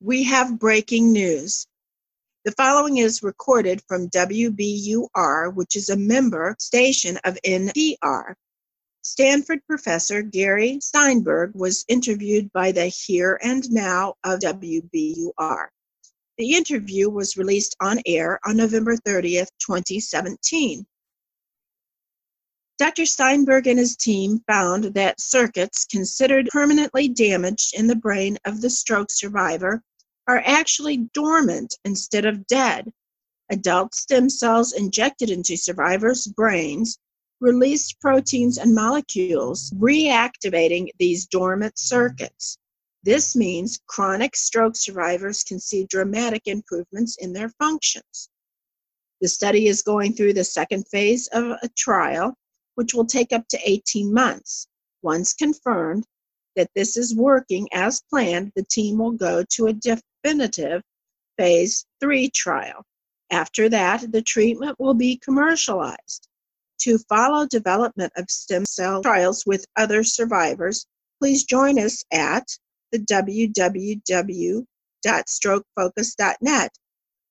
We have breaking news. The following is recorded from WBUR, which is a member station of NPR. Stanford professor Gary Steinberg was interviewed by the Here and Now of WBUR. The interview was released on air on November 30th, 2017. Dr. Steinberg and his team found that circuits considered permanently damaged in the brain of the stroke survivor are actually dormant instead of dead. Adult stem cells injected into survivors' brains released proteins and molecules, reactivating these dormant circuits. This means chronic stroke survivors can see dramatic improvements in their functions. The study is going through the second phase of a trial, which will take up to 18 months. Once confirmed that this is working as planned, the team will go to a definitive phase 3 trial. After that, the treatment will be commercialized. To follow development of stem cell trials with other survivors, please join us at the www.strokefocus.net.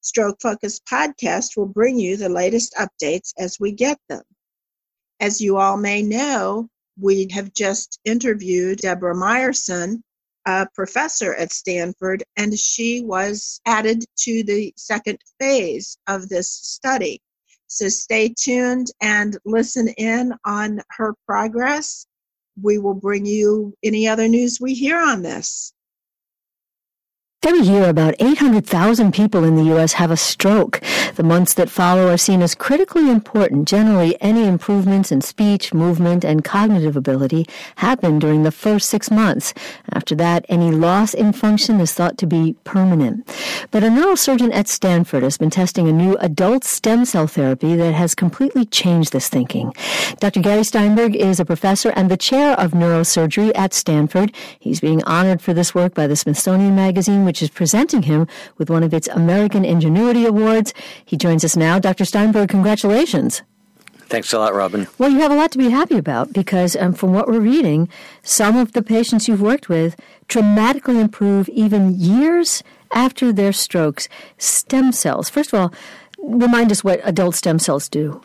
Stroke Focus podcast will bring you the latest updates as we get them. As you all may know, we have just interviewed Deborah Meyerson, a professor at Stanford, and she was added to the second phase of this study. So stay tuned and listen in on her progress. We will bring you any other news we hear on this. Every year, about 800,000 people in the U.S. have a stroke. The months that follow are seen as critically important. Generally, any improvements in speech, movement, and cognitive ability happen during the first 6 months. After that, any loss in function is thought to be permanent. But a neurosurgeon at Stanford has been testing a new adult stem cell therapy that has completely changed this thinking. Dr. Gary Steinberg is a professor and the chair of neurosurgery at Stanford. He's being honored for this work by the Smithsonian Magazine, which is presenting him with one of its American Ingenuity Awards. He joins us now. Dr. Steinberg, congratulations. Thanks a lot, Robin. Well, you have a lot to be happy about because from what we're reading, some of the patients you've worked with dramatically improve even years after their strokes. Stem cells. First of all, remind us what adult stem cells do.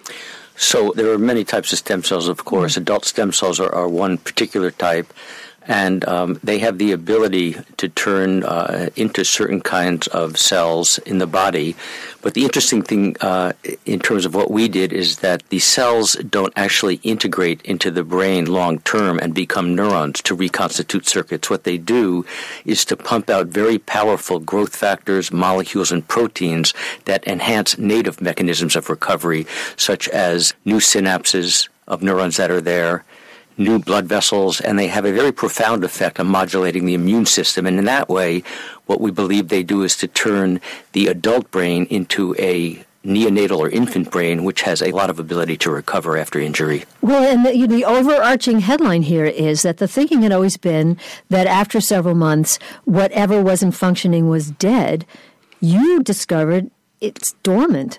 So there are many types of stem cells, of course. Mm-hmm. Adult stem cells are one particular type. And they have the ability to turn into certain kinds of cells in the body. But the interesting thing in terms of what we did is that the cells don't actually integrate into the brain long term and become neurons to reconstitute circuits. What they do is to pump out very powerful growth factors, molecules, and proteins that enhance native mechanisms of recovery, such as new synapses of neurons that are there, new blood vessels, and they have a very profound effect on modulating the immune system. And in that way, what we believe they do is to turn the adult brain into a neonatal or infant brain, which has a lot of ability to recover after injury. Well, and the overarching headline here is that the thinking had always been that after several months, whatever wasn't functioning was dead. You discovered it's dormant.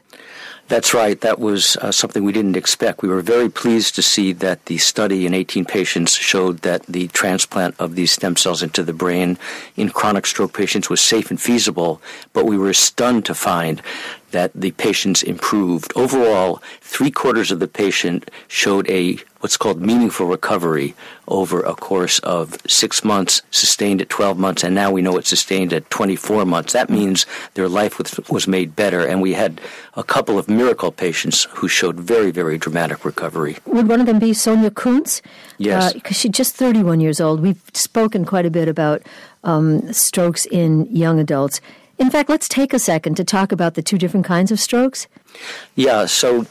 That's right. That was something we didn't expect. We were very pleased to see that the study in 18 patients showed that the transplant of these stem cells into the brain in chronic stroke patients was safe and feasible, but we were stunned to find that the patients improved. Overall, 3/4 of the patient showed a what's called meaningful recovery over a course of 6 months, sustained at 12 months, and now we know it's sustained at 24 months. That means their life was made better, and we had a couple of miracle patients who showed very, very dramatic recovery. Would one of them be Sonia Kunz? Yes. Because she's just 31 years old. We've spoken quite a bit about strokes in young adults. In fact, let's take a second to talk about the two different kinds of strokes. Yeah, so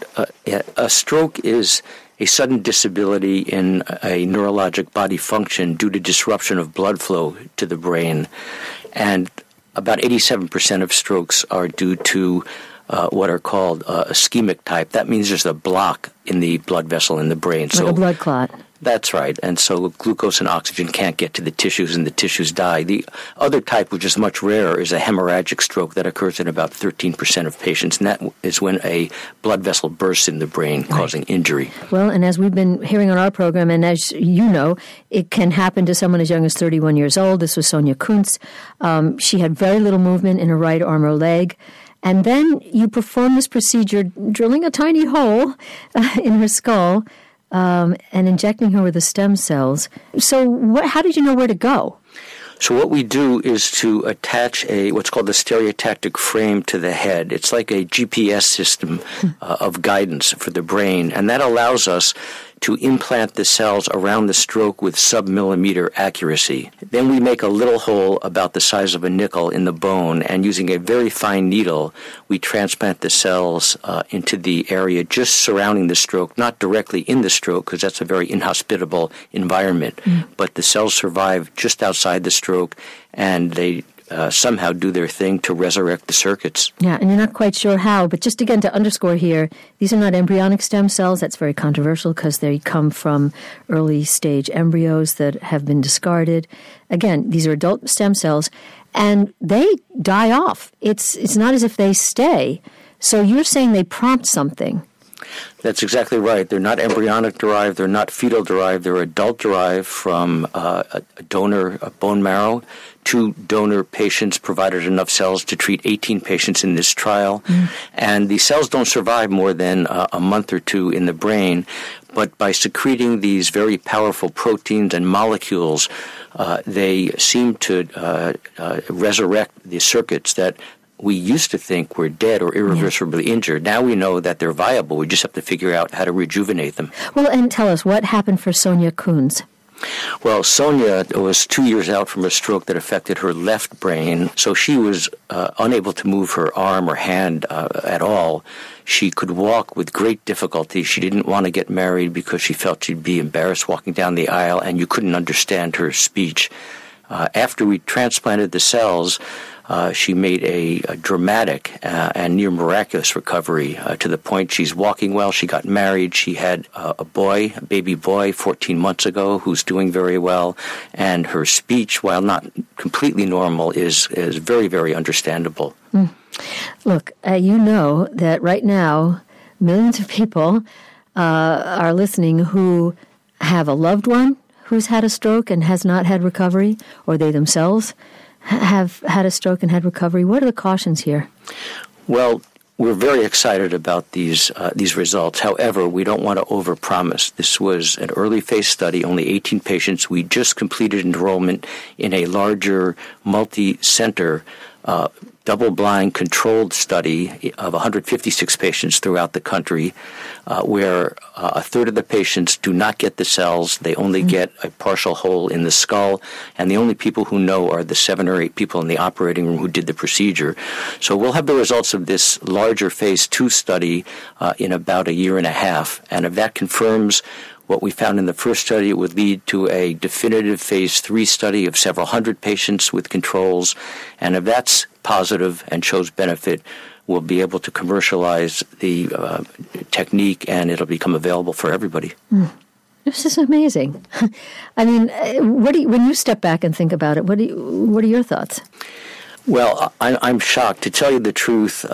a stroke is a sudden disability in a neurologic body function due to disruption of blood flow to the brain. And about 87% of strokes are due to what are called ischemic type. That means there's a block in the blood vessel in the brain. Like a blood clot. That's right. And so glucose and oxygen can't get to the tissues, and the tissues die. The other type, which is much rarer, is a hemorrhagic stroke that occurs in about 13% of patients, and that is when a blood vessel bursts in the brain, causing injury. Well, and as we've been hearing on our program, and as you know, it can happen to someone as young as 31 years old. This was Sonia Kunz. She had very little movement in her right arm or leg. And then you perform this procedure, drilling a tiny hole in her skull, and injecting her with the stem cells. So how did you know where to go? So what we do is to attach what's called the stereotactic frame to the head. It's like a GPS system of guidance for the brain, and that allows us to implant the cells around the stroke with sub-millimeter accuracy. Then we make a little hole about the size of a nickel in the bone, and using a very fine needle, we transplant the cells into the area just surrounding the stroke, not directly in the stroke, because that's a very inhospitable environment. But the cells survive just outside the stroke, and they somehow do their thing to resurrect the circuits. Yeah, and you're not quite sure how, but just again to underscore here, these are not embryonic stem cells. That's very controversial because they come from early stage embryos that have been discarded. Again, these are adult stem cells, and they die off. It's not as if they stay. So you're saying they prompt something. That's exactly right. They're not embryonic-derived. They're not fetal-derived. They're adult-derived from a donor bone marrow. 2 donor patients provided enough cells to treat 18 patients in this trial. And the cells don't survive more than a month or two in the brain. But by secreting these very powerful proteins and molecules, they seem to resurrect the circuits that we used to think were dead or irreversibly injured. Now we know that they're viable. We just have to figure out how to rejuvenate them. Well, and tell us, what happened for Sonia Kunz? Well, Sonia was 2 years out from a stroke that affected her left brain, so she was unable to move her arm or hand at all. She could walk with great difficulty. She didn't want to get married because she felt she'd be embarrassed walking down the aisle, and you couldn't understand her speech. After we transplanted the cells, she made a dramatic and near miraculous recovery to the point she's walking well. She got married. She had a baby boy 14 months ago who's doing very well. And her speech, while not completely normal, is very, very understandable. Look, you know that right now millions of people are listening who have a loved one who's had a stroke and has not had recovery, or they themselves have had a stroke and had recovery. What are the cautions here? Well, we're very excited about these results. However, we don't want to overpromise. This was an early phase study, only 18 patients. We just completed enrollment in a larger multi-center double-blind controlled study of 156 patients throughout the country where a third of the patients do not get the cells. They only get a partial hole in the skull, and the only people who know are the 7 or 8 people in the operating room who did the procedure. So we'll have the results of this larger phase 2 study in about a year and a half, and if that confirms what we found in the first study, it would lead to a definitive phase 3 study of several hundred patients with controls, and if that's positive and shows benefit, we'll be able to commercialize the technique, and it'll become available for everybody. This is amazing. I mean, when you step back and think about it, what are your thoughts? Well, I'm shocked. To tell you the truth,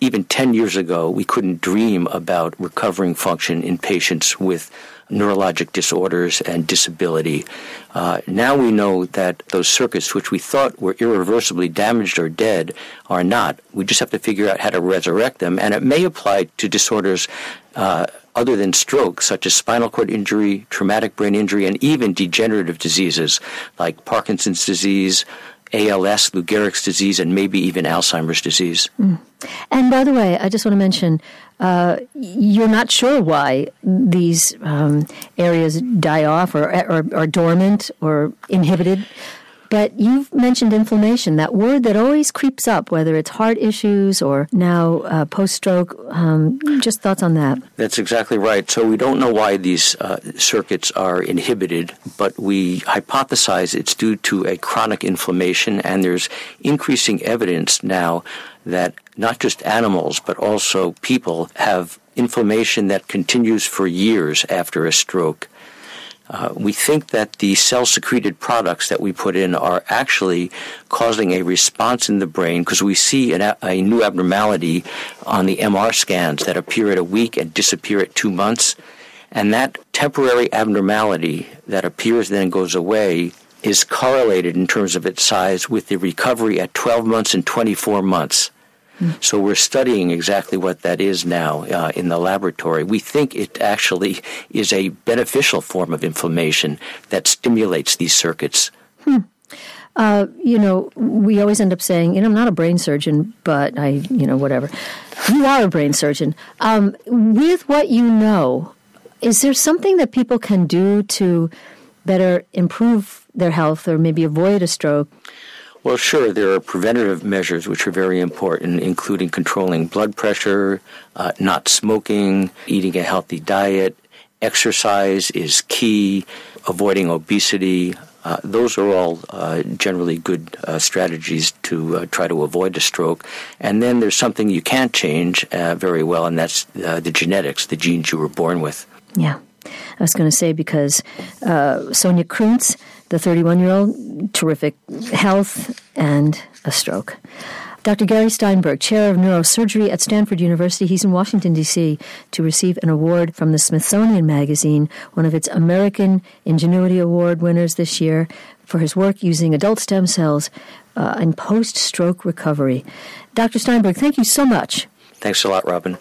even 10 years ago, we couldn't dream about recovering function in patients with neurologic disorders and disability. Now we know that those circuits, which we thought were irreversibly damaged or dead, are not. We just have to figure out how to resurrect them, and it may apply to disorders other than stroke, such as spinal cord injury, traumatic brain injury, and even degenerative diseases like Parkinson's disease, ALS, Lou Gehrig's disease, and maybe even Alzheimer's disease. And by the way, I just want to mention, you're not sure why these areas die off or are dormant or inhibited, but you've mentioned inflammation, that word that always creeps up, whether it's heart issues or now post-stroke. Just thoughts on that. That's exactly right. So we don't know why these circuits are inhibited, but we hypothesize it's due to a chronic inflammation, and there's increasing evidence now that not just animals but also people have inflammation that continues for years after a stroke. We think that the cell-secreted products that we put in are actually causing a response in the brain, because we see a new abnormality on the MR scans that appear at a week and disappear at 2 months. And that temporary abnormality that appears then goes away is correlated in terms of its size with the recovery at 12 months and 24 months. So we're studying exactly what that is now in the laboratory. We think it actually is a beneficial form of inflammation that stimulates these circuits. We always end up saying, I'm not a brain surgeon, but whatever. You are a brain surgeon. With what you know, is there something that people can do to better improve their health or maybe avoid a stroke? Well, sure, there are preventative measures which are very important, including controlling blood pressure, not smoking, eating a healthy diet. Exercise is key, avoiding obesity. Those are all generally good strategies to try to avoid a stroke. And then there's something you can't change very well, and that's the genetics, the genes you were born with. Yeah. I was going to say, because Sonia Kunz, the 31-year-old, terrific health and a stroke. Dr. Gary Steinberg, chair of neurosurgery at Stanford University. He's in Washington, D.C., to receive an award from the Smithsonian Magazine, one of its American Ingenuity Award winners this year, for his work using adult stem cells in post-stroke recovery. Dr. Steinberg, thank you so much. Thanks a lot, Robin.